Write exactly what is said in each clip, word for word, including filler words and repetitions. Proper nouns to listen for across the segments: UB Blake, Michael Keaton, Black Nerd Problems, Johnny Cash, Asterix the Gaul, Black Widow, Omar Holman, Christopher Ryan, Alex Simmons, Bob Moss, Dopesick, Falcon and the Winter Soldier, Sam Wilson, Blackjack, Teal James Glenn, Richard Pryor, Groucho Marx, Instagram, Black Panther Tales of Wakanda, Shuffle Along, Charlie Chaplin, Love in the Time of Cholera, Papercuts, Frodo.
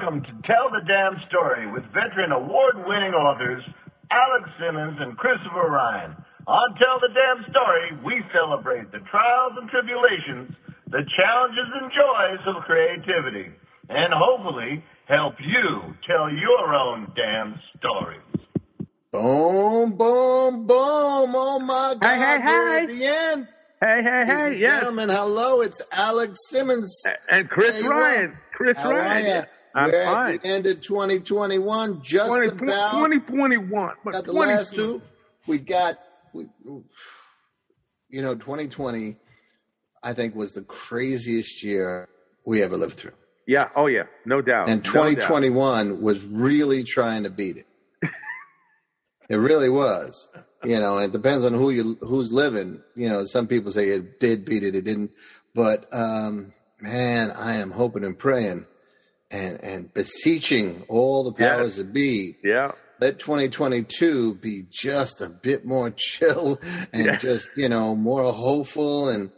welcome to Tell the Damn Story with veteran award-winning authors Alex Simmons and Christopher Ryan. On Tell the Damn Story, we celebrate the trials and tribulations, the challenges and joys of creativity, and hopefully help you tell your own damn stories. Boom, boom, boom. Oh, my God. Hey, hey, hey. At the end. Hey, hey, hey. Ladies and yes. Gentlemen, hello. It's Alex Simmons. And Chris hey, Ryan. Chris How Ryan. I'm We're fine. at the end of twenty twenty-one. Just twenty, about. twenty twenty-one. But got the last two. We got, we, you know, twenty twenty, I think, was the craziest year we ever lived through. Yeah. Oh, yeah. No doubt. And twenty twenty-one no doubt. was really trying to beat it. It really was, you know. It depends on who you who's living, you know. Some people say it did beat it, it didn't. But um, man, I am hoping and praying, and and beseeching all the powers that be. Yeah. Let twenty twenty-two be just a bit more chill and yeah. just you know more hopeful, and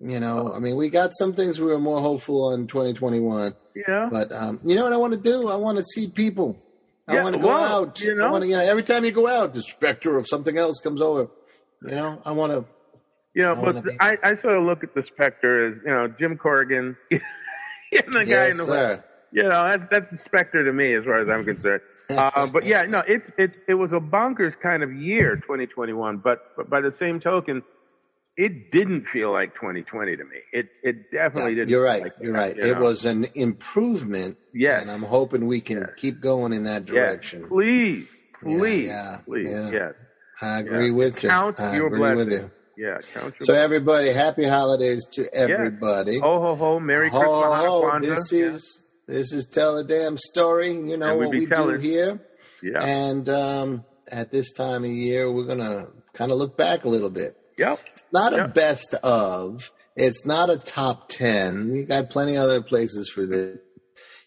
you know, I mean, we got some things we were more hopeful on twenty twenty-one. Yeah. But um, you know what I want to do? I want to see people. I yeah, want to go well, out. You know? I want to, you know, every time you go out, the specter of something else comes over. You know, I want to. You know, I but the, I, I sort of look at the specter as, you know, Jim Corrigan, and the yes, guy in the sir. You know, that's that's the specter to me as far as I'm concerned. Uh, but yeah, no, it's it it was a bonkers kind of year, twenty twenty-one. But but by the same token, it didn't feel like twenty twenty to me. It it definitely yeah, didn't. You're right. Feel like you're that, right. You know? It was an improvement. Yeah. And I'm hoping we can yes. keep going in that direction. Yes. Please, please, yeah, yeah, please. Yeah. Yes. I agree yeah. with you. Count I your blessings. You. Yeah. Count your so blessings. Everybody, happy holidays to everybody. Yes. Ho ho ho! Merry ho, Christmas. Ho, ho. This yeah. is this is Tell a Damn Story. You know what we tellers. do here. Yeah. And um, at this time of year, we're gonna kind of look back a little bit. Yep. It's not yep. a best of. It's not a top ten. You got plenty of other places for this.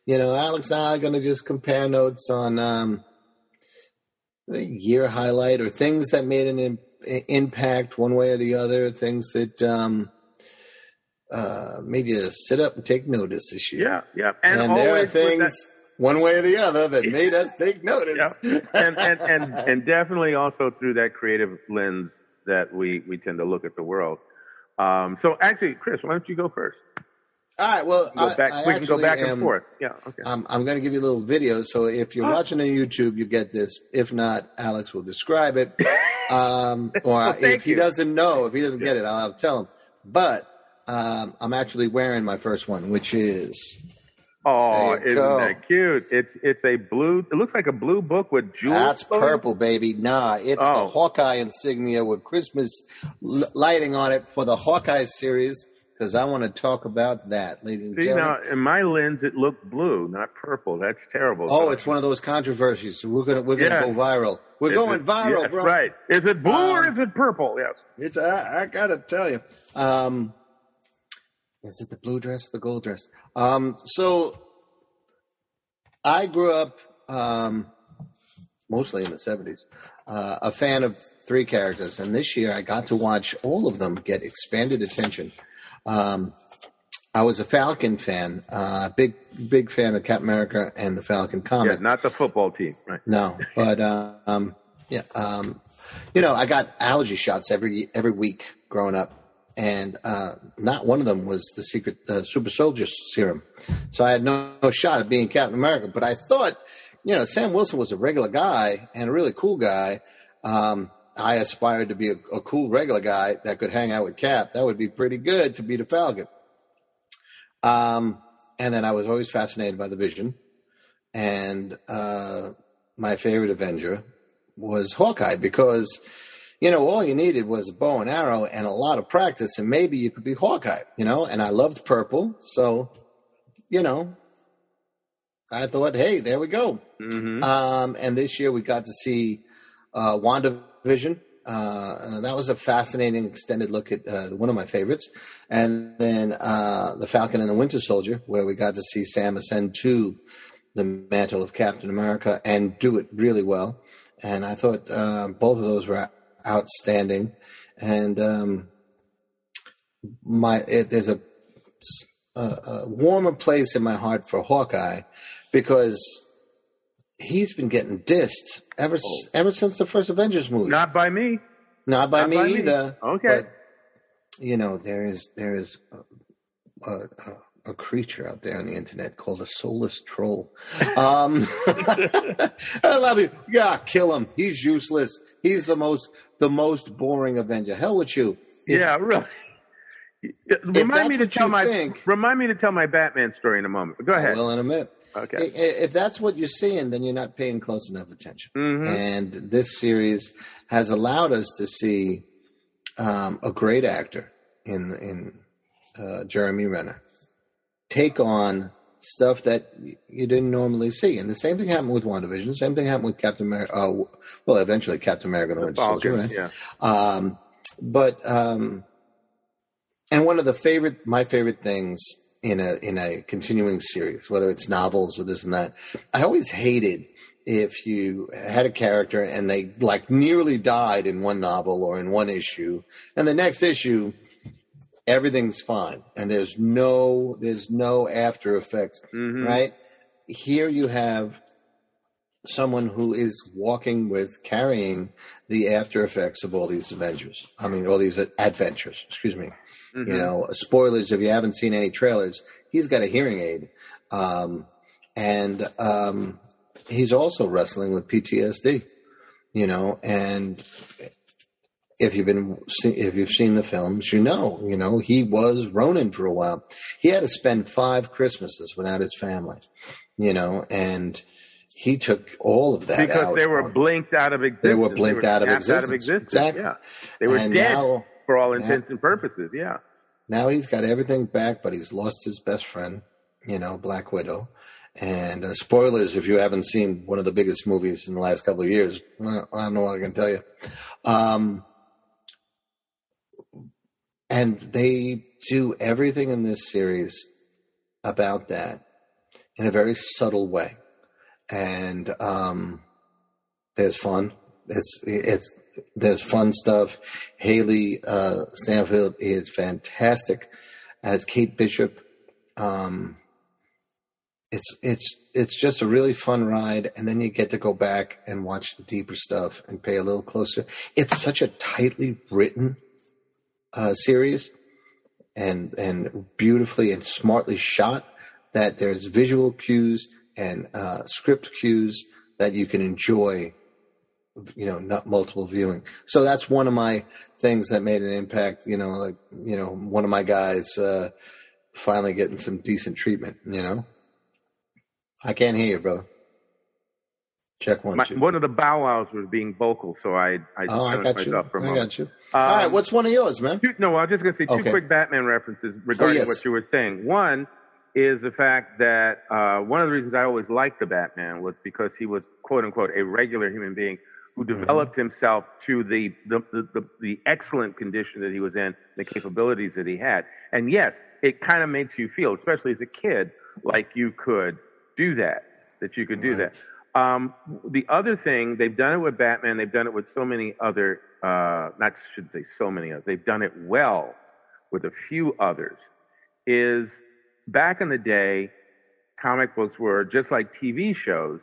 You know, Alex and I are going to just compare notes on um, a year highlight or things that made an in, impact one way or the other, things that um, uh, made you sit up and take notice this year. Yeah, yeah. And, and there are things one way or the other that made us take notice. Yeah. And, and, and, and definitely also through that creative lens that we, we tend to look at the world. Um, so actually, Chris, why don't you go first? All right. Well, we can go back, I, I can go back am, and forth. Yeah. Okay. Um, I'm going to give you a little video. So if you're oh. watching on YouTube, you get this. If not, Alex will describe it. Um, or well, if he you. doesn't know, if he doesn't get it, I'll have to tell him. But um, I'm actually wearing my first one, which is. Oh, isn't go. that cute? It's it's a blue. It looks like a blue book with jewels. That's purple, baby. Nah, it's oh. the Hawkeye insignia with Christmas lighting on it for the Hawkeye series. Because I want to talk about that, ladies and gentlemen. See, now in my lens, it looked blue, not purple. That's terrible. Oh, it's one of those controversies. We're gonna we're yes. gonna go viral. We're is going it, viral, yes, bro. Right? Is it blue um, or is it purple? Yes. It's. I, I gotta tell you. Um, Is it the blue dress, the gold dress? Um, so I grew up um, mostly in the seventies, uh, a fan of three characters. And this year I got to watch all of them get expanded attention. Um, I was a Falcon fan, uh, big, big fan of Captain America and the Falcon comic. Yeah, not the football team. Right. No, but uh, um, yeah, um, you know, I got allergy shots every every week growing up. And uh, not one of them was the secret uh, super soldier serum. So I had no, no shot at being Captain America. But I thought, you know, Sam Wilson was a regular guy and a really cool guy. Um, I aspired to be a, a cool regular guy that could hang out with Cap. That would be pretty good to be the Falcon. Um, and then I was always fascinated by the Vision. And uh, my favorite Avenger was Hawkeye because... You know, all you needed was a bow and arrow and a lot of practice, and maybe you could be Hawkeye, you know? And I loved purple, so, you know, I thought, hey, there we go. Mm-hmm. Um, and this year we got to see uh, WandaVision. Uh, that was a fascinating extended look at uh, one of my favorites. And then uh, The Falcon and the Winter Soldier, where we got to see Sam ascend to the mantle of Captain America and do it really well. And I thought uh, both of those were outstanding, and um, my it, there's a, a, a warmer place in my heart for Hawkeye because he's been getting dissed ever oh. ever since the first Avengers movie. Not by me. Not by Not me by either. Me. Okay. But, you know, there is there is a, a, a creature out there on the internet called a soulless troll. Um, I love you. Yeah, kill him. He's useless. He's the most the most boring Avenger. Hell with you. If, yeah, really. Remind me to tell my think, remind me to tell my Batman story in a moment. Go ahead. I will in a minute. Okay. If that's what you're seeing, then you're not paying close enough attention. Mm-hmm. And this series has allowed us to see um, a great actor in in uh, Jeremy Renner take on stuff that you didn't normally see. And the same thing happened with WandaVision. Same thing happened with Captain America. Uh, well, eventually Captain America and the Winter Soldier. Right? Yeah. Um, but um, and one of the favorite, my favorite things. in a in a continuing series, whether it's novels or this and that. I always hated if you had a character and they like nearly died in one novel or in one issue, and the next issue everything's fine and there's no there's no after effects. Mm-hmm. Right? Here you have someone who is walking with, carrying the after effects of all these Avengers. I mean, all these adventures, excuse me. Mm-hmm. You know, spoilers if you haven't seen any trailers, he's got a hearing aid. Um, and um, he's also wrestling with P T S D, you know, and if you've been, if you've seen the films, you know, you know, he was Ronin for a while. He had to spend five Christmases without his family, you know, and he took all of that because out. They were on, blinked out of existence. They were blinked they were out, of out of existence. Exactly. Yeah. They were and dead. Now, for all intents now, and purposes, yeah. Now he's got everything back, but he's lost his best friend, you know, Black Widow. And uh, spoilers, if you haven't seen one of the biggest movies in the last couple of years, I don't know what I can tell you. Um, and they do everything in this series about that in a very subtle way. And um, there's fun. It's it's. There's fun stuff. Hailee uh, Stanfield is fantastic as Kate Bishop. Um, it's it's it's just a really fun ride, and then you get to go back and watch the deeper stuff and pay a little closer. It's such a tightly written uh, series, and and beautifully and smartly shot that there's visual cues and uh, script cues that you can enjoy. You know, not multiple viewing. So that's one of my things that made an impact, you know, like, you know, one of my guys uh, finally getting some decent treatment, you know. I can't hear you, bro. Check one, my, two. One of the bow wows was being vocal, so I I, oh, I got you. From I home. got you. Um, All right, what's one of yours, man? Two, no, I was just going to say two okay. quick Batman references regarding oh, yes. what you were saying. One is the fact that uh, one of the reasons I always liked the Batman was because he was, quote unquote, a regular human being who developed mm-hmm. himself to the the, the the the excellent condition that he was in, the capabilities that he had. And yes, it kind of makes you feel, especially as a kid, like you could do that, that you could right. do that. Um, the other thing, they've done it with Batman, they've done it with so many other, uh, not should say so many others, they've done it well with a few others, is back in the day, comic books were just like T V shows.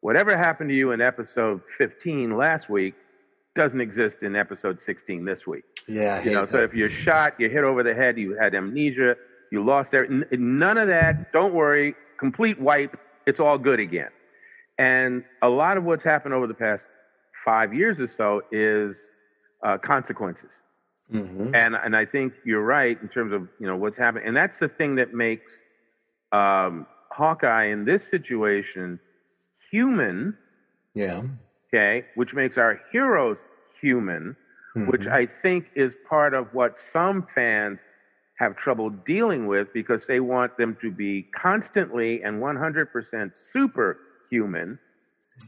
Whatever happened to you in episode fifteen last week doesn't exist in episode sixteen this week. Yeah, you know. That. So if you're shot, you're hit over the head, you had amnesia, you lost everything. None of that. Don't worry. Complete wipe. It's all good again. And a lot of what's happened over the past five years or so is uh, consequences. Mm-hmm. And and I think you're right in terms of you know what's happening. And that's the thing that makes um, Hawkeye in this situation. Human, yeah, okay, which makes our heroes human, mm-hmm. which I think is part of what some fans have trouble dealing with because they want them to be constantly and one hundred percent superhuman.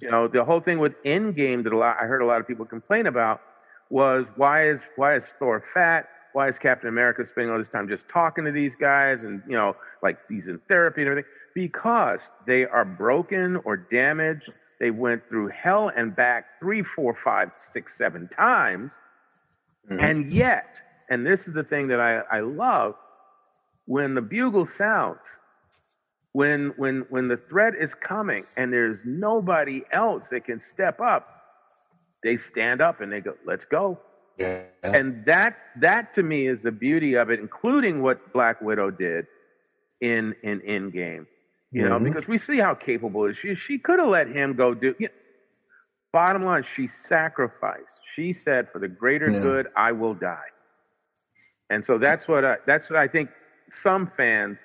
You know, the whole thing with Endgame that a lot, I heard a lot of people complain about was why is why is Thor fat? Why is Captain America spending all this time just talking to these guys and, you know, like he's in therapy and everything? Because they are broken or damaged. They went through hell and back three, four, five, six, seven times. Mm-hmm. And yet, and this is the thing that I, I love, when the bugle sounds, when when when the threat is coming and there's nobody else that can step up, they stand up and they go, let's go. Yeah. And that that to me is the beauty of it, including what Black Widow did in in Endgame. You mm-hmm. know, because we see how capable it is. She she could have let him go do you know, bottom line, she sacrificed. She said, for the greater yeah. good, I will die. And so that's what I, that's what I think some fans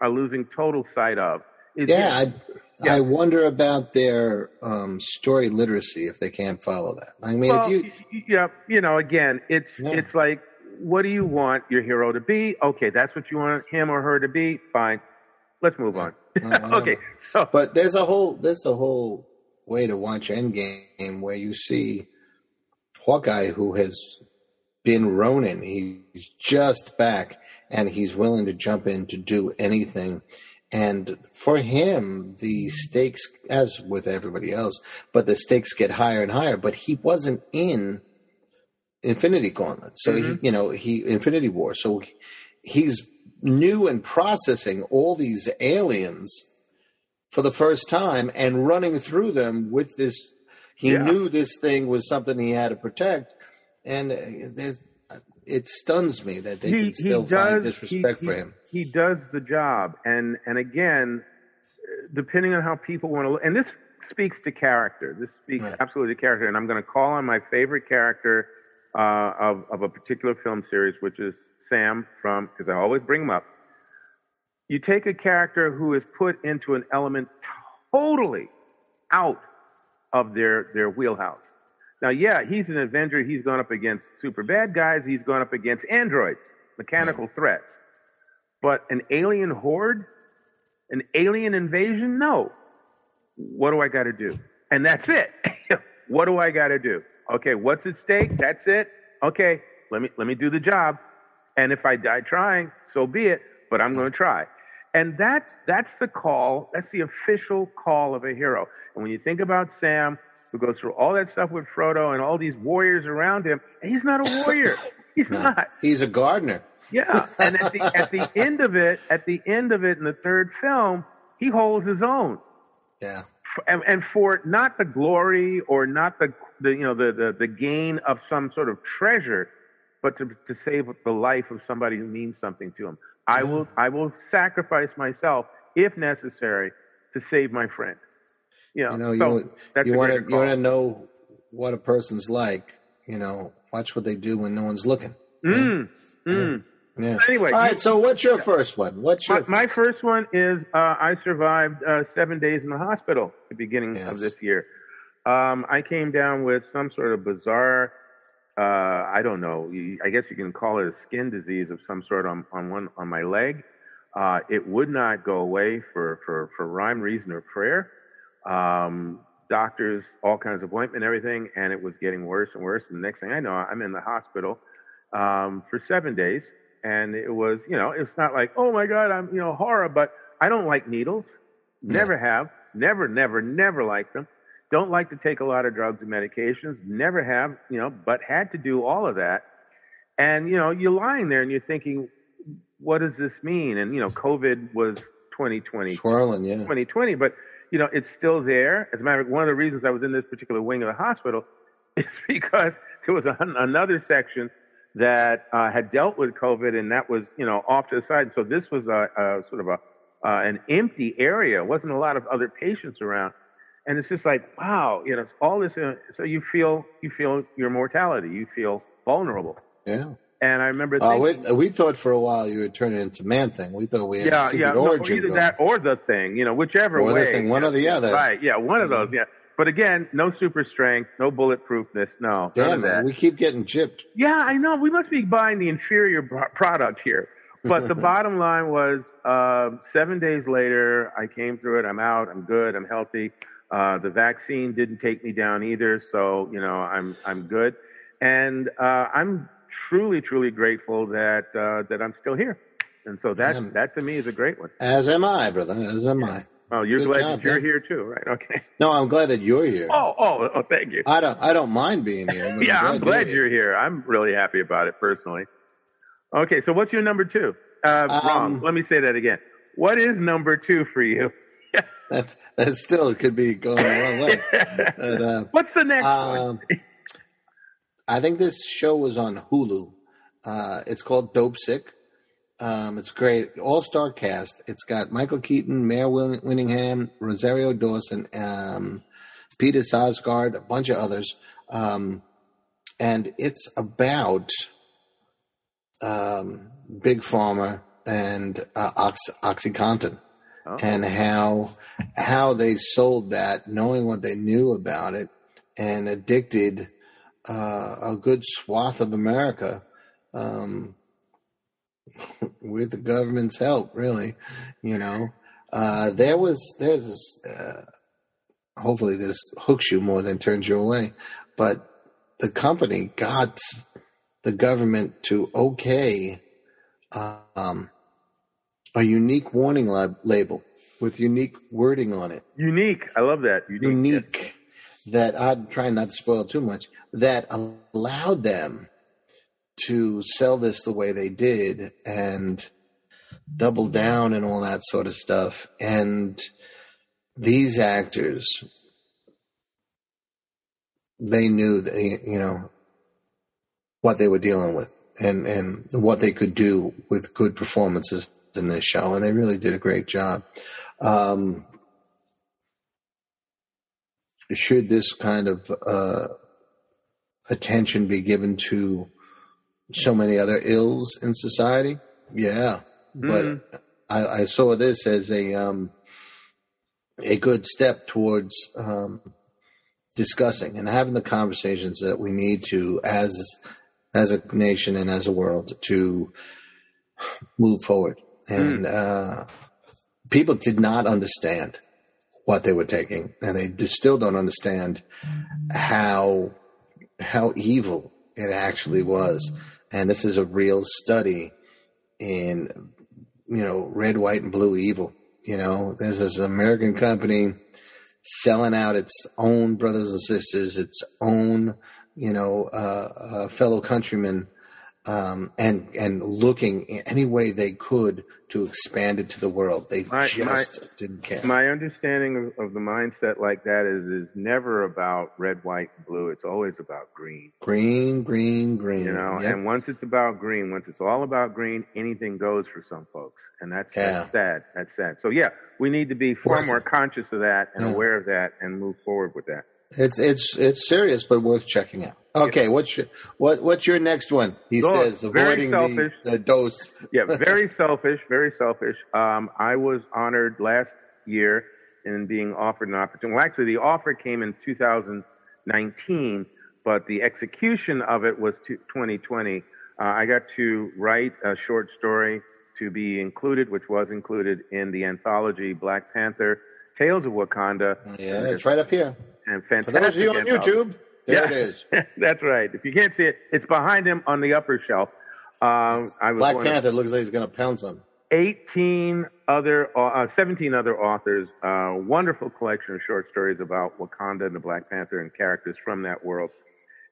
are losing total sight of. Is yeah, it, I, yeah, I wonder about their um, story literacy if they can't follow that. I mean, well, if you, yeah, you know, again, it's yeah. it's like, what do you want your hero to be? Okay, that's what you want him or her to be. Fine, let's move on. Okay, so. But there's a whole there's a whole way to watch Endgame where you see Hawkeye, who has been Ronin, he's just back, and he's willing to jump in to do anything. And for him, the stakes, as with everybody else, but the stakes get higher and higher. But he wasn't in Infinity Gauntlet, so mm-hmm. he, you know, he Infinity War. So he's new and processing all these aliens for the first time and running through them with this. He yeah. knew this thing was something he had to protect. And there's, it stuns me that they he, can still does, find disrespect he, for him. He, he does the job. And, and again, depending on how people want to look, and this speaks to character. This speaks right. absolutely to character. And I'm going to call on my favorite character uh, of, of a particular film series, which is Sam from, because I always bring him up. You take a character who is put into an element totally out of their, their wheelhouse. Now, yeah, he's an Avenger. He's gone up against super bad guys. He's gone up against androids, mechanical yeah. threats. But an alien horde, an alien invasion? No. What do I got to do? And that's it. What do I got to do? Okay, what's at stake? That's it. Okay, let me let me do the job. And if I die trying, so be it. But I'm going to try. And that's that's the call. That's the official call of a hero. And when you think about Sam, who goes through all that stuff with Frodo and all these warriors around him, and he's not a warrior. He's no, not. He's a gardener. Yeah. And at the at the end of it, at the end of it in the third film, he holds his own. Yeah. And, and for not the glory or not the, the you know the, the the gain of some sort of treasure, but to to save the life of somebody who means something to him. I will mm. I will sacrifice myself if necessary to save my friend. Yeah, you know, so you, you want to you want to know what a person's like. You know, watch what they do when no one's looking. Mm, yeah. Mm. Yeah. Anyway, all right. So, what's your yeah. first one? What's your my, my first one is uh, I survived uh, seven days in the hospital at the beginning yes. of this year. Um, I came down with some sort of bizarre, uh, I don't know. I guess you can call it a skin disease of some sort on, on one on my leg. Uh, it would not go away for for for rhyme, reason, or prayer. Um, doctors, all kinds of ointment, everything, and it was getting worse and worse. And the next thing I know, I'm in the hospital um, for seven days, and it was, you know, it's not like, oh my God, I'm, you know, horror, but I don't like needles, never have, never, never, never liked them, don't like to take a lot of drugs and medications, never have, you know, but had to do all of that. And, you know, you're lying there and you're thinking, what does this mean? And, you know, COVID was twenty twenty, swirling, yeah. twenty twenty, but you know, it's still there. As a matter of fact, one of the reasons I was in this particular wing of the hospital is because there was an, another section that uh, had dealt with COVID, and that was, you know, off to the side. So this was a, a sort of a uh, an empty area. Wasn't a lot of other patients around, and it's just like, wow, you know, it's all this. Uh, so you feel you feel your mortality. You feel vulnerable. Yeah. And I remember thinking, uh, we, we thought for a while you would turn it into Man Thing. We thought we had yeah, a secret yeah, no, origin. Either going. That or the thing, you know, whichever or way. Or the thing, one yeah, or the other. Right, yeah, one of those, yeah. But again, no super strength, no bulletproofness, no. Damn, none of man, that. We keep getting gypped. Yeah, I know. We must be buying the inferior product here. But the bottom line was uh, seven days later, I came through it. I'm out. I'm good. I'm healthy. Uh, the vaccine didn't take me down either, so, you know, I'm I'm good. And uh, I'm... truly, truly grateful that uh, that I'm still here, and so that um, that to me is a great one. As am I, brother. As am I. Oh, you're good glad job, that you're man. Here too, right? Okay. No, I'm glad that you're here. Oh, oh, oh thank you. I don't, I don't mind being here. yeah, I'm glad, I'm glad you're here. here. I'm really happy about it personally. Okay, so what's your number two? Uh, um, wrong. Let me say that again. What is number two for you? That's that still could be going the wrong way. But, uh, what's the next um, one? I think this show was on Hulu. Uh, it's called Dopesick. Um, it's great. All-star cast. It's got Michael Keaton, Mayor Winningham, Rosario Dawson, um, Peter Sarsgaard, a bunch of others. Um, and it's about um, Big Pharma and uh, Ox- OxyContin oh. and how how they sold that, knowing what they knew about it, and addicted uh, a good swath of America um with the government's help, really, you know. Uh, there was, there's this, uh, hopefully this hooks you more than turns you away, but the company got the government to okay um, a unique warning lab- label with unique wording on it. Unique. I love that. Unique. Unique that I'm trying not to spoil too much, that allowed them to sell this the way they did and double down and all that sort of stuff. And these actors, they knew that, you know, what they were dealing with and, and what they could do with good performances in this show. And they really did a great job. Um, should this kind of uh, attention be given to so many other ills in society? Yeah. Mm-hmm. But I, I saw this as a um, a good step towards um, discussing and having the conversations that we need to as as a nation and as a world to move forward. And mm. uh, people did not understand what they were taking, and they still don't understand how how evil it actually was. And this is a real study in, you know, red, white, and blue evil. You know, there's this American company selling out its own brothers and sisters, its own, you know, uh, uh, fellow countrymen, um, and and looking in any way they could to expand it to the world. They my, just my, didn't care. My understanding of, of the mindset like that is is never about red, white, and blue. It's always about green. Green, green, green. You know, yep. And once it's about green, once it's all about green, anything goes for some folks. And that's, yeah. that's sad. That's sad. So, yeah, we need to be far more conscious of that and yeah. aware of that and move forward with that. It's it's it's serious, but worth checking out. Okay, yeah. what's your what what's your next one? He so, says avoiding the, the dose. Yeah, very selfish, very selfish. Um, I was honored last year in being offered an opportunity. Well, actually, the offer came in two thousand nineteen, but the execution of it was twenty twenty. Uh, I got to write a short story to be included, which was included in the anthology Black Panther Tales of Wakanda. Yeah, it's right up here. And fantastic. For those of you on YouTube, there yeah. it is. That's right. If you can't see it, it's behind him on the upper shelf. Um, I was Black Panther looks like he's going to pound some. eighteen other, uh, seventeen other authors, uh, wonderful collection of short stories about Wakanda and the Black Panther and characters from that world.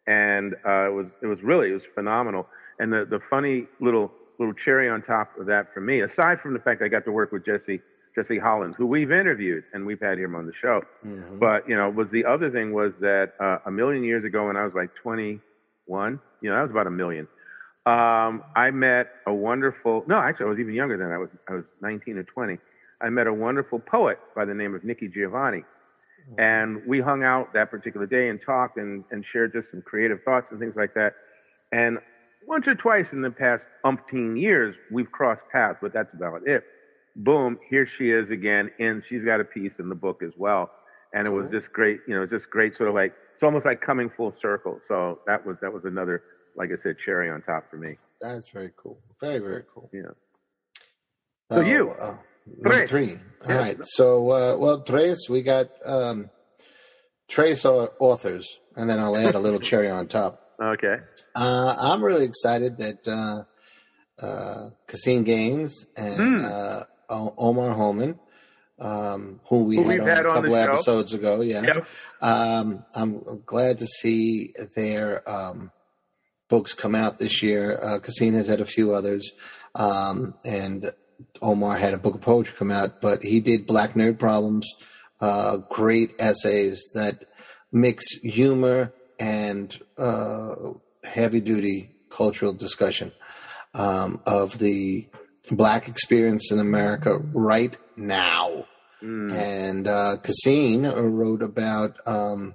And uh, it was it was really, it was phenomenal. And the, the funny little little cherry on top of that for me, aside from the fact I got to work with Jesse Jesse Holland, who we've interviewed and we've had him on the show. Mm-hmm. But, you know, was the other thing was that uh, a million years ago when I was like twenty-one, you know, that was about a million. Um, I met a wonderful, no, actually I was even younger than that. I was, I was nineteen or twenty. I met a wonderful poet by the name of Nikki Giovanni. Mm-hmm. And we hung out that particular day and talked and, and shared just some creative thoughts and things like that. And once or twice in the past umpteen years, we've crossed paths, but that's about it. Boom, here she is again, and she's got a piece in the book as well. And it was just great, you know, just great sort of like, it's almost like coming full circle. So that was, that was another, like I said, cherry on top for me. That's very cool. Very, very cool. Yeah. So oh, you. Uh, three. three. All yeah. right. So, uh, well, tres, we got um, tres authors, and then I'll add a little cherry on top. Okay. Uh, I'm really excited that uh, uh, Cassine Gaines and... Mm. Uh, Omar Holman, um, who we who had, on had on a couple on episodes show. ago. Yeah. Yep. Um, I'm glad to see their um, books come out this year. Uh, Cassine has had a few others. Um, and Omar had a book of poetry come out, but he did Black Nerd Problems, uh, great essays that mix humor and uh, heavy-duty cultural discussion um, of the Black experience in America right now. Mm. And uh, Cassine wrote about um,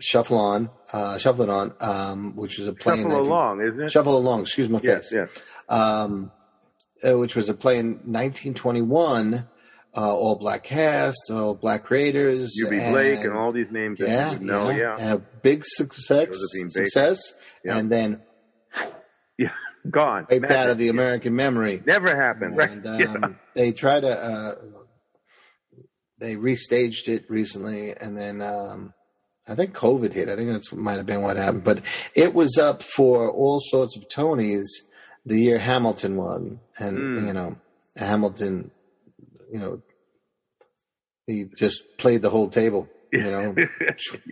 Shuffle On, uh, Shuffle It On, um, which is a play. Shuffle Along, isn't it? Shuffle Along, excuse my face. Yes, yes. Um, which was a play in nineteen twenty-one, uh, all Black cast, all Black creators. U B Blake and all these names that yeah, you know, yeah. yeah. And a big success, success yeah. and then yeah. gone. Wiped out of the American yeah. memory. Never happened, and, right? Um, yeah. They tried to, uh, they restaged it recently, and then um, I think COVID hit. I think that's might have been what happened. But it was up for all sorts of Tonys the year Hamilton won, and mm. you know, Hamilton, you know, he just played the whole table, you know,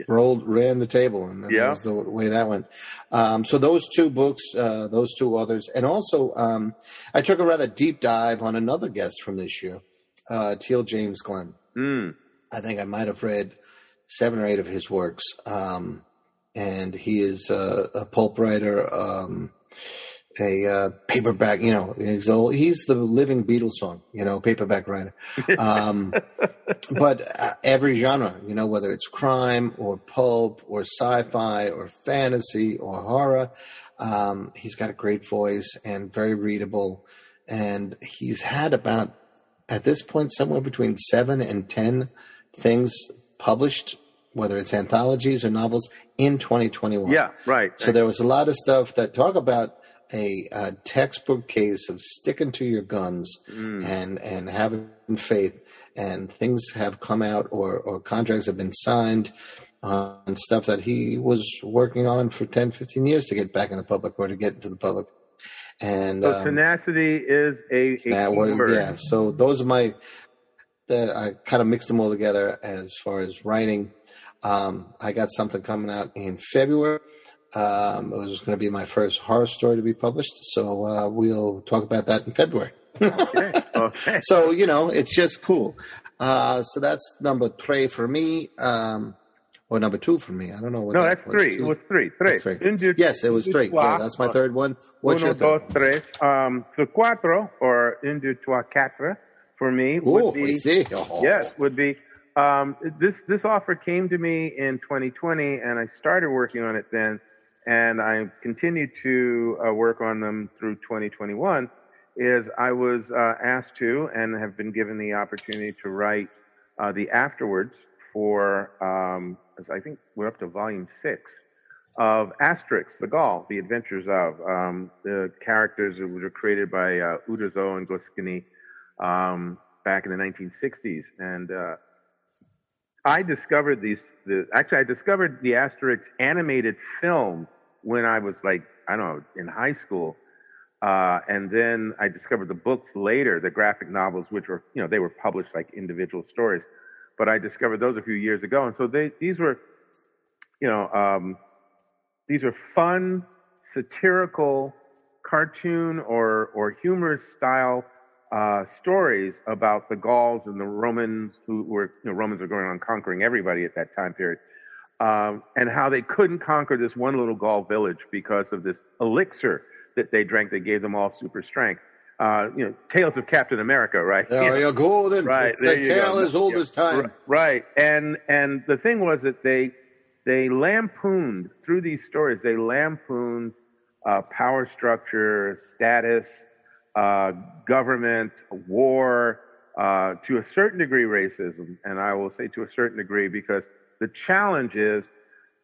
rolled, ran the table, and yeah. that was the way that went. Um, so those two books, uh, those two others, and also um, I took a rather deep dive on another guest from this year, uh, Teal James Glenn. Mm. I think I might have read seven or eight of his works, um, and he is uh, a pulp writer. Um, A uh, paperback, you know, he's, old, he's the living Beatles song, you know, paperback writer. Um, but uh, every genre, you know, whether it's crime or pulp or sci-fi or fantasy or horror, um, he's got a great voice and very readable. And he's had about, at this point, somewhere between seven and ten things published, whether it's anthologies or novels, in twenty twenty-one. Yeah, right. So right. There was a lot of stuff that talk about A, a textbook case of sticking to your guns mm. and, and having faith, and things have come out or, or contracts have been signed on stuff that he was working on for ten, fifteen years to get back in the public or to get into the public. And so um, tenacity is a, a word. Yeah. So those are my, the, I kind of mixed them all together as far as writing. Um, I got something coming out in February. Um, it was going to be my first horror story to be published, so uh, we'll talk about that in February. okay. okay. So, you know, it's just cool. Uh, so that's number three for me, um, or number two for me. I don't know what no, that that's was. Three. It was three. Three. That's three. Yes, it was three. Yeah, that's my third one. What's Uno, your third? Dos, tres. Um, su cuatro, or un, deux, trois, quatre, for me would Ooh, be... Oh. Yes, would be... Um, this, this offer came to me in twenty twenty, and I started working on it then. And I continued to uh, work on them through twenty twenty-one, is I was uh, asked to and have been given the opportunity to write uh, the afterwards for, um, I think we're up to volume six, of Asterix the Gaul, the adventures of um, the characters that were created by uh, Uderzo and Goscinny um, back in the nineteen sixties. And uh, I discovered these, the, actually I discovered the Asterix animated film when I was like, I don't know, in high school. Uh, and then I discovered the books later, the graphic novels, which were, you know, they were published like individual stories, but I discovered those a few years ago. And so they, these were, you know, um, these are fun, satirical, cartoon or, or humorous style Uh, stories about the Gauls and the Romans, who were, you know, Romans were going on conquering everybody at that time period, um, and how they couldn't conquer this one little Gaul village because of this elixir that they drank that gave them all super strength. Uh, you know, tales of Captain America, right? There you know? You're golden. Right. It's there a tale go. as old yeah. as time. Right. And, and the thing was that they, they lampooned through these stories, they lampooned, uh, power structure, status, uh government, war, uh to a certain degree racism. And I will say to a certain degree because the challenge is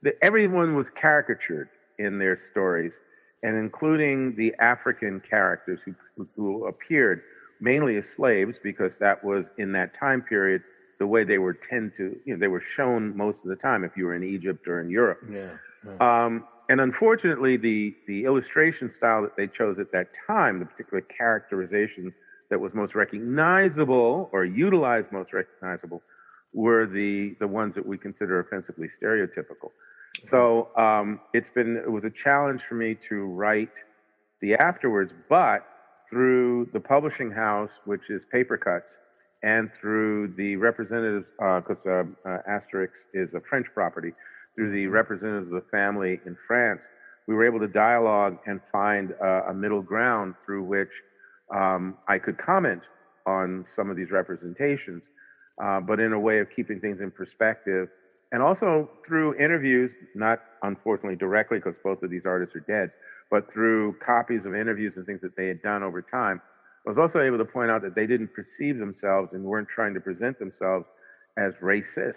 that everyone was caricatured in their stories, and including the African characters who, who appeared mainly as slaves, because that was in that time period the way they were tend to, you know, they were shown most of the time if you were in Egypt or in Europe. Yeah, yeah. Um, And unfortunately, the, the illustration style that they chose at that time, the particular characterization that was most recognizable or utilized most recognizable, were the, the ones that we consider offensively stereotypical. So, um, it's been, it was a challenge for me to write the afterwards, but through the publishing house, which is Papercuts, and through the representatives, because uh, uh, uh, Asterix is a French property, through the representatives of the family in France, we were able to dialogue and find uh, a middle ground through which um, I could comment on some of these representations, uh, but in a way of keeping things in perspective. And also through interviews, not unfortunately directly because both of these artists are dead, but through copies of interviews and things that they had done over time, I was also able to point out that they didn't perceive themselves and weren't trying to present themselves as racist,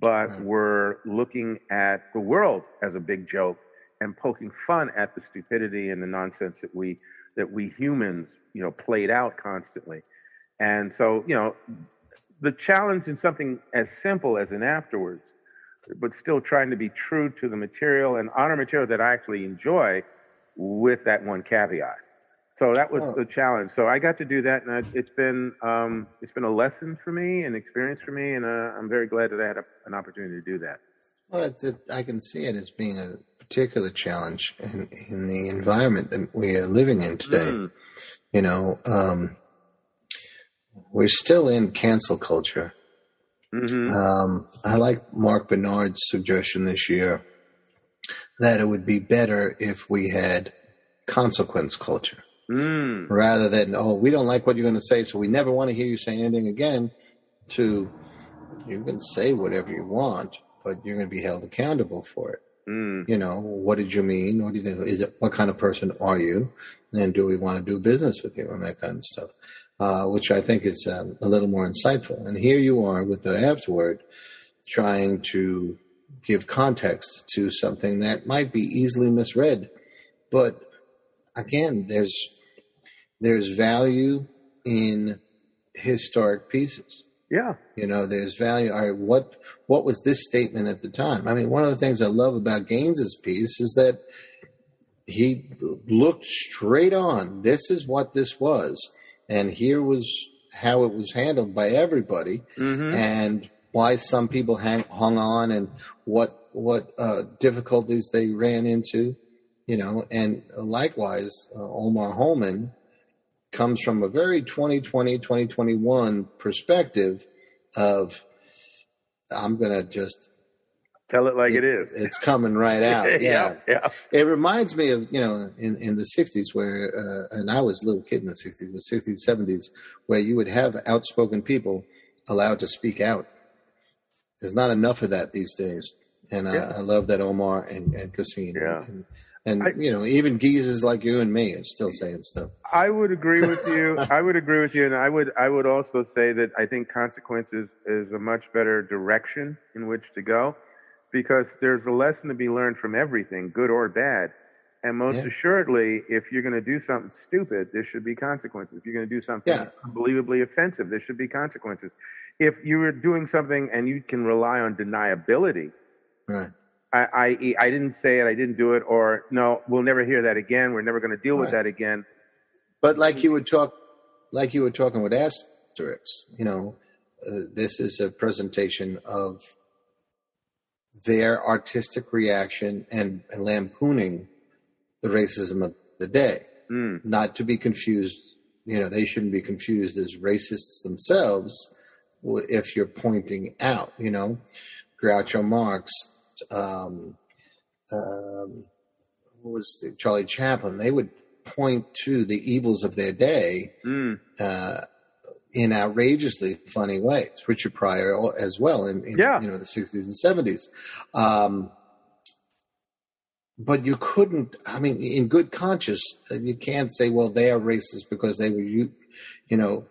but right. were looking at the world as a big joke and poking fun at the stupidity and the nonsense that we that we humans, you know, played out constantly. And so, you know, the challenge in something as simple as an Afterwards, but still trying to be true to the material and honor material that I actually enjoy, with that one caveat. So that was the challenge. So I got to do that, and it's been um, it's been a lesson for me, an experience for me, and uh, I'm very glad that I had a, an opportunity to do that. Well, it's, it, I can see it as being a particular challenge in, in the environment that we are living in today. Mm. You know, um, we're still in cancel culture. Mm-hmm. Um, I like Mark Bernard's suggestion this year that it would be better if we had consequence culture. Mm. Rather than, oh, we don't like what you're going to say, so we never want to hear you say anything again, to you can say whatever you want, but you're going to be held accountable for it. Mm. You know, what did you mean? What do you think? Is it, what kind of person are you? And do we want to do business with you? And that kind of stuff, uh, which I think is um, a little more insightful. And here you are with the Afterword trying to give context to something that might be easily misread. But again, there's... There's value in historic pieces. Yeah. You know, there's value. All right, what what was this statement at the time? I mean, one of the things I love about Gaines's piece is that he looked straight on. This is what this was. And here was how it was handled by everybody, mm-hmm. and why some people hang, hung on, and what, what uh, difficulties they ran into, you know. And likewise, uh, Omar Holman comes from a very twenty twenty, twenty twenty-one perspective of, I'm going to just tell it like it, it is. It's coming right out. Yeah. yeah, yeah. It reminds me of, you know, in, in the sixties where, uh, and I was a little kid in the sixties, the sixties, seventies, where you would have outspoken people allowed to speak out. There's not enough of that these days. And yeah. I, I love that Omar and, and Cassine. Yeah. And, And, I, you know, even geezers like you and me are still saying stuff. I would agree with you. I would agree with you. And I would I would also say that I think consequences is a much better direction in which to go, because there's a lesson to be learned from everything, good or bad. And most yeah. assuredly, if you're going to do something stupid, there should be consequences. If you're going to do something yeah. unbelievably offensive, there should be consequences. If you're doing something and you can rely on deniability, right. I, I, I didn't say it, I didn't do it, or no, we'll never hear that again, we're never going to deal right. with that again. But like you would talk, like you were talking with Asterix, you know, uh, this is a presentation of their artistic reaction and, and lampooning the racism of the day. Mm. Not to be confused, you know, they shouldn't be confused as racists themselves if you're pointing out, you know, Groucho Marx, Um, um, what was the, Charlie Chaplin, they would point to the evils of their day mm. uh, in outrageously funny ways. Richard Pryor as well in, in yeah. you know, the sixties and seventies. Um, but you couldn't, I mean, in good conscience, you can't say, well, they are racist because they were, you, you know,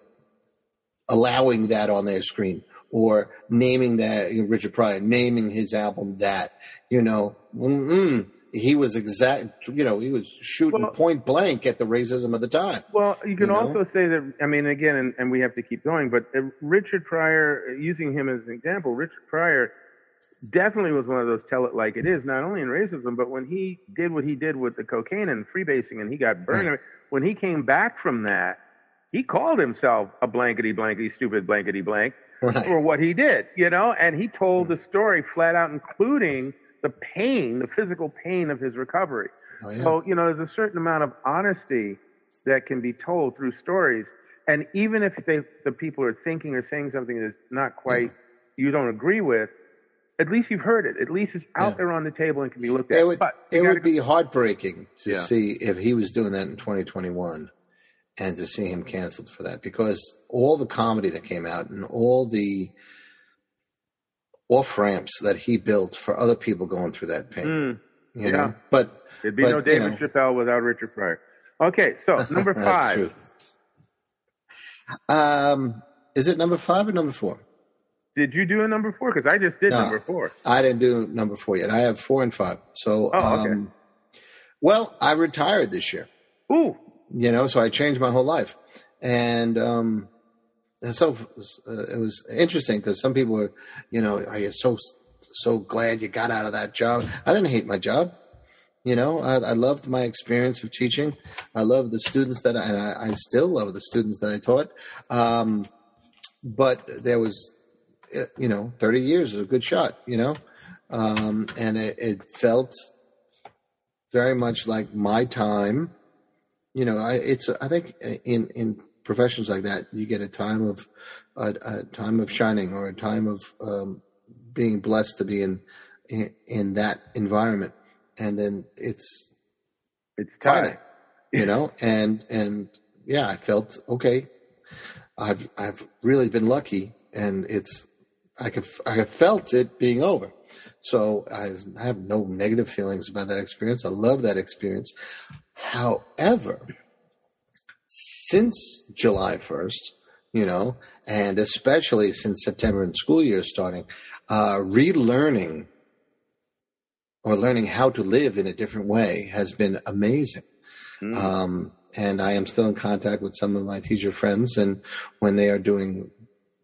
allowing that on their screen. Or naming that, you know, Richard Pryor, naming his album that, you know, mm-mm. he was exact, you know, he was shooting well, point blank at the racism of the time. Well, you can you also know? say that, I mean, again, and, and we have to keep going, but Richard Pryor, using him as an example, Richard Pryor definitely was one of those tell it like it is, not only in racism, but when he did what he did with the cocaine and freebasing and he got burned, right. when he came back from that, he called himself a blankety blankety stupid blankety blank. Right. For what he did, you know, and he told the story flat out, including the pain, the physical pain of his recovery. Oh, yeah. So, you know, there's a certain amount of honesty that can be told through stories. And even if they, the people are thinking or saying something that's not quite, you don't agree with, at least you've heard it. At least it's out yeah. there on the table and can be looked at. It would, but it would be heartbreaking to yeah. see if he was doing that in twenty twenty-one and to see him canceled for that, because all the comedy that came out and all the off-ramps that he built for other people going through that pain. Mm, you yeah. know? But it'd be but, no David you know. Chappelle without Richard Pryor. Okay, so number five. Um, is it number five or number four? Did you do a number four? Because I just did no, number four. I didn't do number four yet. I have four and five. So, oh, okay. um, well, I retired this year. Ooh. You know, so I changed my whole life. And um, and so uh, it was interesting because some people were, you know, are you so, so glad you got out of that job? I didn't hate my job. You know, I, I loved my experience of teaching. I loved the students that I, and I, I still love the students that I taught. Um, but there was, you know, thirty years is a good shot, you know, um, and it, it felt very much like my time. You know, I, it's, I think in, in professions like that, you get a time of, a, a time of shining or a time of, um, being blessed to be in, in, in that environment. And then it's it's Friday, you know, and and yeah, I felt okay. I've I've really been lucky, and it's I could I have felt it being over. So I, I have no negative feelings about that experience. I love that experience. However, since July first, you know, and especially since September and school year starting, uh, relearning. Or learning how to live in a different way has been amazing. Mm. Um, and I am still in contact with some of my teacher friends. And when they are doing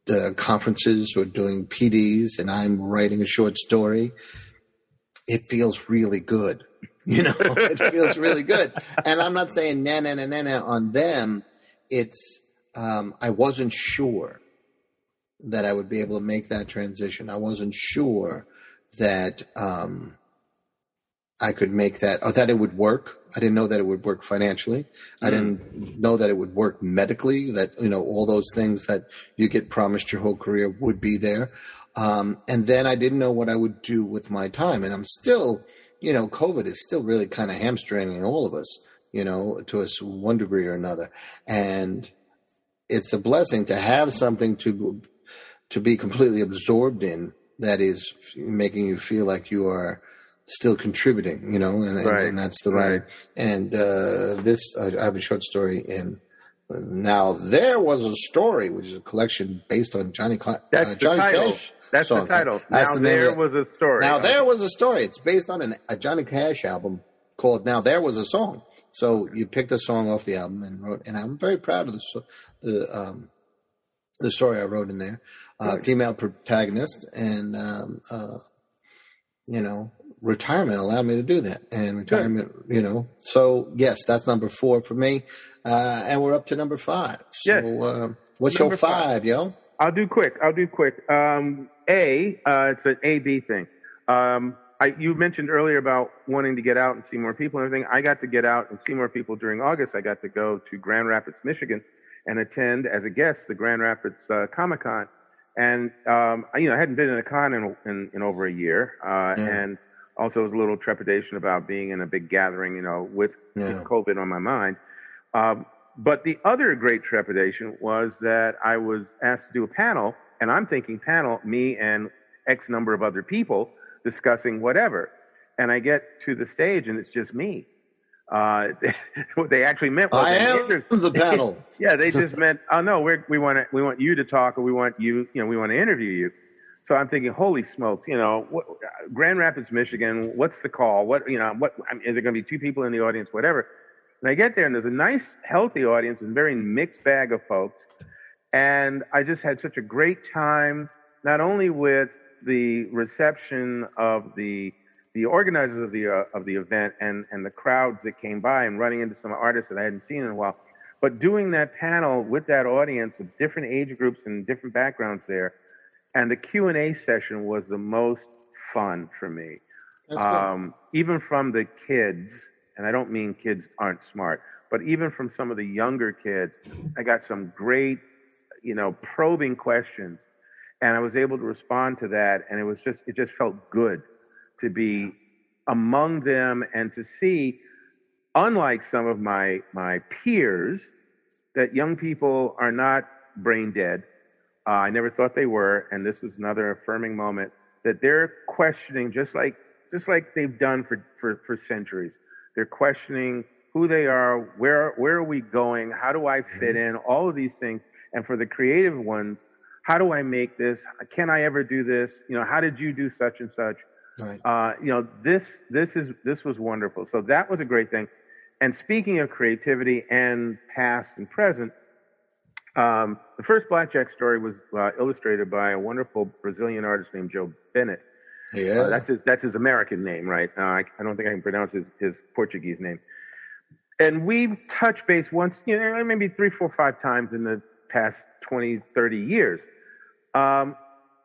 the conferences or doing P Ds and I'm writing a short story, it feels really good. You know, it feels really good. And I'm not saying na, na, na, na, na on them. It's, um, I wasn't sure that I would be able to make that transition. I wasn't sure that, um, I could make that, or that it would work. I didn't know that it would work financially. Mm-hmm. I didn't know that it would work medically, that, you know, all those things that you get promised your whole career would be there. Um, and then I didn't know what I would do with my time. And I'm still, you know, COVID is still really kind of hamstringing all of us, you know, to us one degree or another. And it's a blessing to have something to, to be completely absorbed in that is making you feel like you are still contributing, you know, and, right. and, and that's the writing. Right. And uh, this, I, I have a short story in Now There Was a Story, which is a collection based on Johnny Cash. That's, uh, Johnny the, title. Cash that's the title. That's now the title. Now There Was a Story. Now There Was a Story. It's based on an, a Johnny Cash album called Now There Was a Song. So you picked a song off the album and wrote, and I'm very proud of the, the, um, the story I wrote in there. Uh, right. Female protagonist and, um, uh, you know, retirement allowed me to do that, and retirement, sure. you know. So yes, that's number four for me, uh, and we're up to number five. So yes. uh, what's number your five, five, yo? I'll do quick. I'll do quick. Um, a, uh, it's an A B thing. Um, I, you mentioned earlier about wanting to get out and see more people and everything. I got to get out and see more people during August. I got to go to Grand Rapids, Michigan, and attend as a guest the Grand Rapids uh, Comic Con. And um, you know, I hadn't been in a con in in, in over a year, uh, yeah. and also, was a little trepidation about being in a big gathering, you know, with, yeah. with COVID on my mind. Um, but the other great trepidation was that I was asked to do a panel, and I'm thinking panel, me and X number of other people discussing whatever. And I get to the stage, and it's just me. Uh, what they actually meant was I am the panel. yeah, they just meant, oh no, we're, we want we want you to talk, or we want you, you know, we want to interview you. So I'm thinking, holy smokes, you know, what, Grand Rapids, Michigan, what's the call? What, you know, what, I mean, is there going to be two people in the audience, whatever? And I get there, and there's a nice, healthy audience, and very mixed bag of folks. And I just had such a great time, not only with the reception of the, the organizers of the, uh, of the event and, and the crowds that came by and running into some artists that I hadn't seen in a while, but doing that panel with that audience of different age groups and different backgrounds there. And the Q and A session was the most fun for me. Um, even from the kids, and I don't mean kids aren't smart, but But even from some of the younger kids, I got some great, you know, probing questions, and I was able to respond to that. And it was just, it just felt good to be among them and to see, unlike some of my, my peers, that young people are not brain dead. Uh, I never thought they were. And this was another affirming moment that they're questioning, just like, just like they've done for, for, for centuries. They're questioning who they are, where, where are we going? How do I fit in? All of these things. And for the creative ones, how do I make this? Can I ever do this? You know, how did you do such and such? Right. Uh, you know, this, this is, this was wonderful. So that was a great thing. And speaking of creativity and past and present, um, the first Blackjack story was uh, illustrated by a wonderful Brazilian artist named Joe Bennett. Yeah. Uh, that's his, that's his American name, right? Uh, I, I don't think I can pronounce his, his Portuguese name. And we touched base once, you know, maybe three, four, five times in the past twenty, thirty years. Um,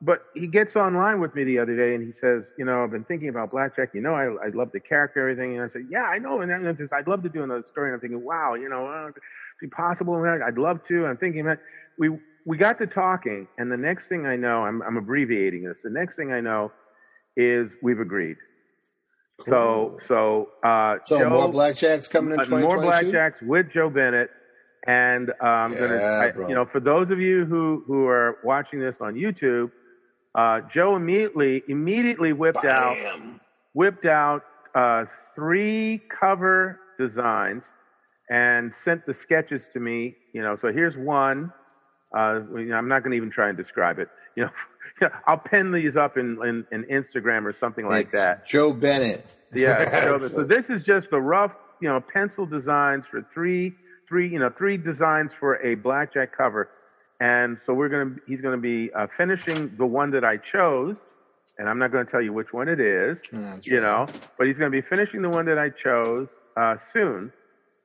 but he gets online with me the other day and he says, you know, I've been thinking about Blackjack. You know, I, I love the character, everything. And I said, yeah, I know. And then I'd love to do another story. And I'm thinking, wow, you know, uh, it'd be possible. I'd love to. I'm thinking that we, we got to talking. And the next thing I know, I'm, I'm abbreviating this. The next thing I know is we've agreed. Cool. So, so, uh, so Joe, more Blackjacks coming in twenty twenty-two? More Blackjacks with Joe Bennett. And, um, yeah, gonna, I, you know, for those of you who, who are watching this on YouTube, Uh, Joe immediately, immediately whipped Bam. out, whipped out, uh, three cover designs and sent the sketches to me, you know, so here's one, uh, I'm not going to even try and describe it. You know, I'll pin these up in, in, in Instagram or something like it's that. Joe Bennett. Yeah. Joe Bennett. So this is just the rough, you know, pencil designs for three, three, you know, three designs for a Blackjack cover. And so we're going to, he's going to be uh, finishing the one that I chose, and I'm not going to tell you which one it is, mm, you know, but he's going to be finishing the one that I chose uh, soon.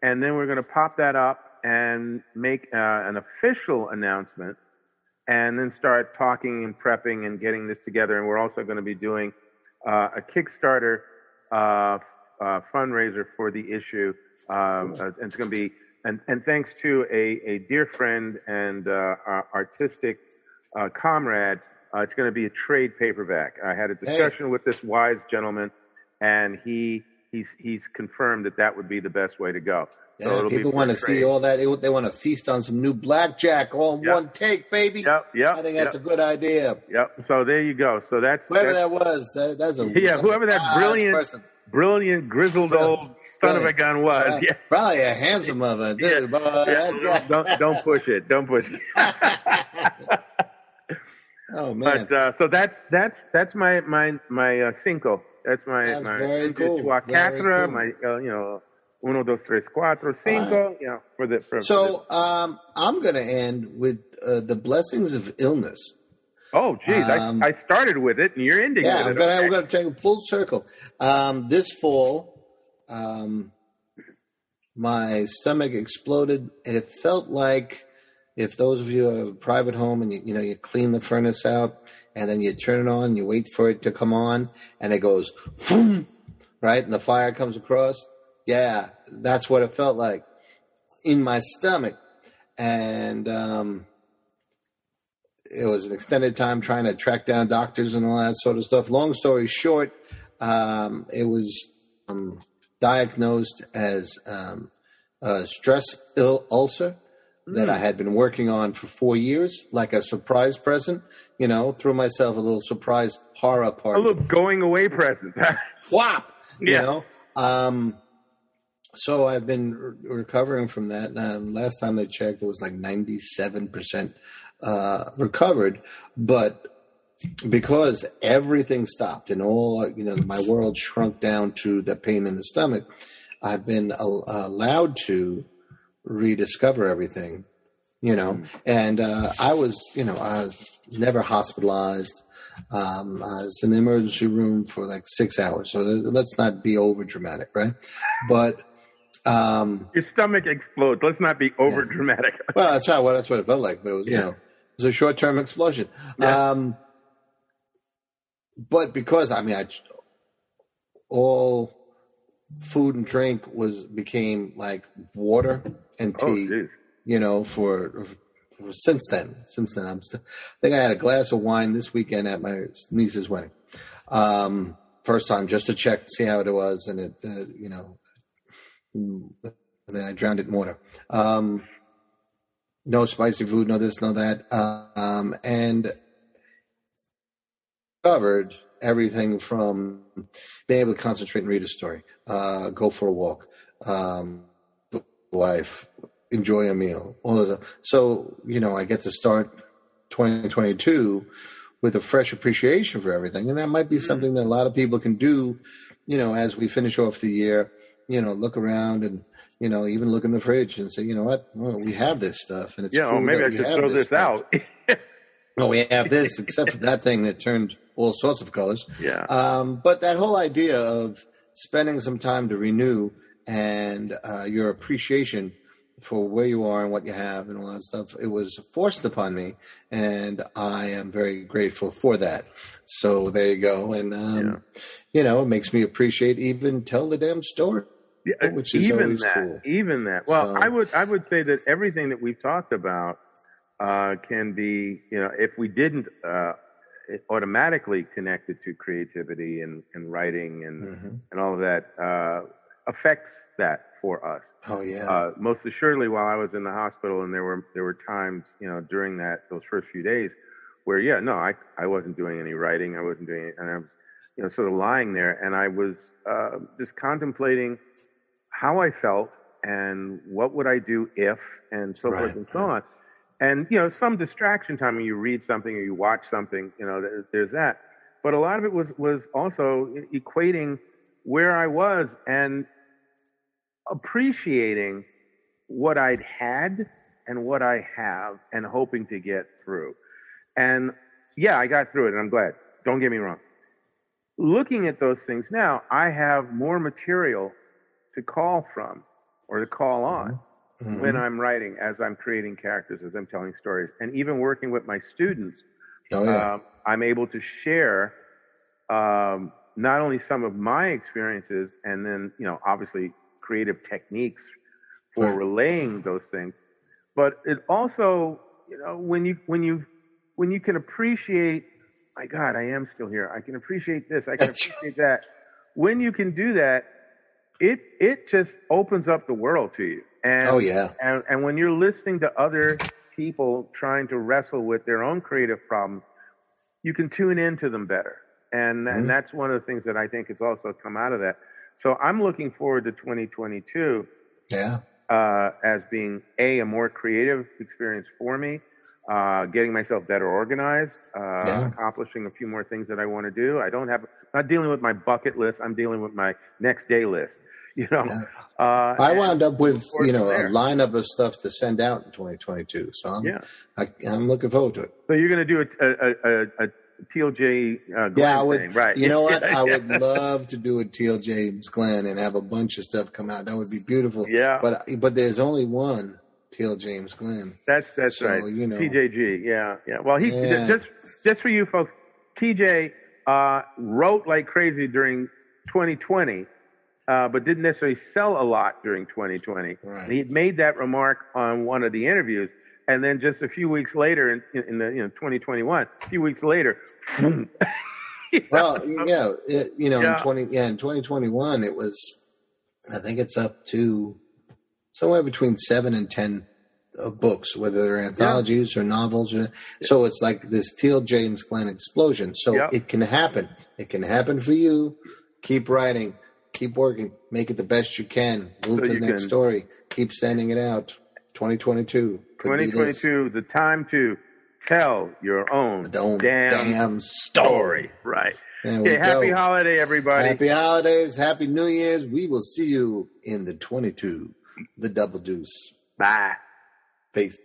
And then we're going to pop that up and make uh, an official announcement and then start talking and prepping and getting this together. And we're also going to be doing uh, a Kickstarter uh, uh, fundraiser for the issue. Um, uh, and it's going to be, And, and thanks to a, a dear friend and uh, our artistic uh, comrade, uh, it's going to be a trade paperback. I had a discussion hey. with this wise gentleman, and he he's he's confirmed that that would be the best way to go. Yeah, so it'll people want to see all that. They, they want to feast on some new Blackjack all in yep. one take, baby. Yep, yep. I think that's yep. a good idea. Yep. So there you go. So that's whoever that's, that was. That, that's a yeah. That's whoever that brilliant, person. brilliant, grizzled old. Son of a gun was. Probably, yeah. probably a handsome mother. Dude. Yeah. Boy, yeah. Don't, don't push it. Don't push it. Oh, man. But, uh, so that's, that's, that's my, my, my, uh, cinco. That's my, that's my, very cool. Cuatro, cool. my, uh, you know, uno, dos, tres, cuatro, cinco, right. you know, for the, for, so, for the, um, I'm going to end with, uh, the blessings of illness. Oh, geez. Um, I, I started with it and you're ending yeah, with it. Yeah, okay. We're going to take a full circle. Um, this fall, Um, my stomach exploded, and it felt like if those of you have a private home and you, you know, you clean the furnace out and then you turn it on, you wait for it to come on and it goes, boom, right? And the fire comes across. Yeah. That's what it felt like in my stomach. And, um, it was an extended time trying to track down doctors and all that sort of stuff. Long story short, um, it was, Um, diagnosed as um, a stress ill ulcer mm. that I had been working on for four years, like a surprise present, you know, threw myself a little surprise horror party. A little going away present. Whop! You yeah. know? Um, so I've been re- recovering from that. And uh, last time I checked, it was like ninety-seven percent uh, recovered. But because everything stopped and all, you know, my world shrunk down to the pain in the stomach, I've been a- allowed to rediscover everything, you know. And uh, I was, you know, I was never hospitalized. Um, I was in the emergency room for like six hours. So let's not be over dramatic, right? But um, your stomach explodes. Let's not be over dramatic. Yeah. Well, that's not what that's what it felt like, but it was, yeah. you know, it was a short term explosion. Yeah. Um, But because, I mean, I all food and drink was became like water and tea. Oh, you know, for, for since then. Since then, I'm still. I think I had a glass of wine this weekend at my niece's wedding. Um, first time, just to check to see how it was, and it, uh, you know, and then I drowned it in water. Um, no spicy food, no this, no that, um, and covered everything from being able to concentrate and read a story, uh, go for a walk, um, life, enjoy a meal, all those. So, you know, I get to start twenty twenty-two with a fresh appreciation for everything. And that might be something that a lot of people can do, you know, as we finish off the year, you know, look around and, you know, even look in the fridge and say, you know what, well, we have this stuff. And it's, yeah, cool, well, maybe I should throw this, this out. Well, we have this, except for that thing that turned all sorts of colors. Yeah. Um, but that whole idea of spending some time to renew and uh, your appreciation for where you are and what you have and all that stuff, it was forced upon me, and I am very grateful for that. So there you go. And, um, yeah. you know, it makes me appreciate even tell the damn story, yeah, which is even always that, cool. Even that. Well, so, I would I would say that everything that we've talked about uh, can be, you know, if we didn't uh, automatically connect it to creativity and, and writing and, mm-hmm. and all of that, uh, affects that for us. Oh yeah. Uh, most assuredly, while I was in the hospital, and there were there were times, you know, during that those first few days, where yeah, no, I I wasn't doing any writing, I wasn't doing, and I was, you know, sort of lying there, and I was uh, just contemplating how I felt and what would I do if, and so right, forth and so right. on, and you know, some distraction time when you read something or you watch something, you know, there, there's that, but a lot of it was was also equating where I was and appreciating what I'd had and what I have and hoping to get through. And yeah, I got through it and I'm glad. Don't get me wrong. Looking at those things now, I have more material to call from or to call on mm-hmm. when I'm writing, as I'm creating characters, as I'm telling stories, and even working with my students. Oh, yeah. um, I'm able to share, um, not only some of my experiences and then, you know, obviously creative techniques for relaying those things, but it also, you know, when you when you when you can appreciate, my God, I am still here. I can appreciate this. I can appreciate that. When you can do that, it it just opens up the world to you. And, oh yeah. And and when you're listening to other people trying to wrestle with their own creative problems, you can tune into them better. And mm-hmm. and that's one of the things that I think has also come out of that. So I'm looking forward to twenty twenty-two yeah. uh, as being, A, a more creative experience for me, uh, getting myself better organized, uh, yeah. accomplishing a few more things that I want to do. I don't have, not dealing with my bucket list. I'm dealing with my next day list, you know. Yeah. Uh, I wound up with, you know, a lineup of stuff to send out in twenty twenty-two. So I'm, yeah. I, I'm looking forward to it. So you're going to do a, a, a, a Teal J. Uh, Glenn yeah, I would. Thing, right. You know what? I would love to do a Teal James Glenn and have a bunch of stuff come out. That would be beautiful. Yeah. But but there's only one Teal James Glenn. That's that's so, right. You know. T J G. Yeah. Yeah. Well, he yeah. just just for you folks, T J uh, wrote like crazy during twenty twenty, uh, but didn't necessarily sell a lot during twenty twenty. Right. He made that remark on one of the interviews. And then just a few weeks later, in, in the you know twenty twenty-one, a few weeks later. you know, well, yeah, it, you know, yeah. In twenty yeah, in twenty twenty-one, it was, I think it's up to somewhere between seven and ten uh, books, whether they're anthologies yeah. or novels, or so it's like this Teal James Glenn explosion. So yep. it can happen. It can happen for you. Keep writing. Keep working. Make it the best you can. Move so to the next can... story. Keep sending it out. twenty twenty-two. twenty twenty-two, the time to tell your own damn, damn story. Right. Okay, happy go. holiday, everybody. Happy holidays. Happy New Year's. We will see you in the twenty-two, the double deuce. Bye. Peace.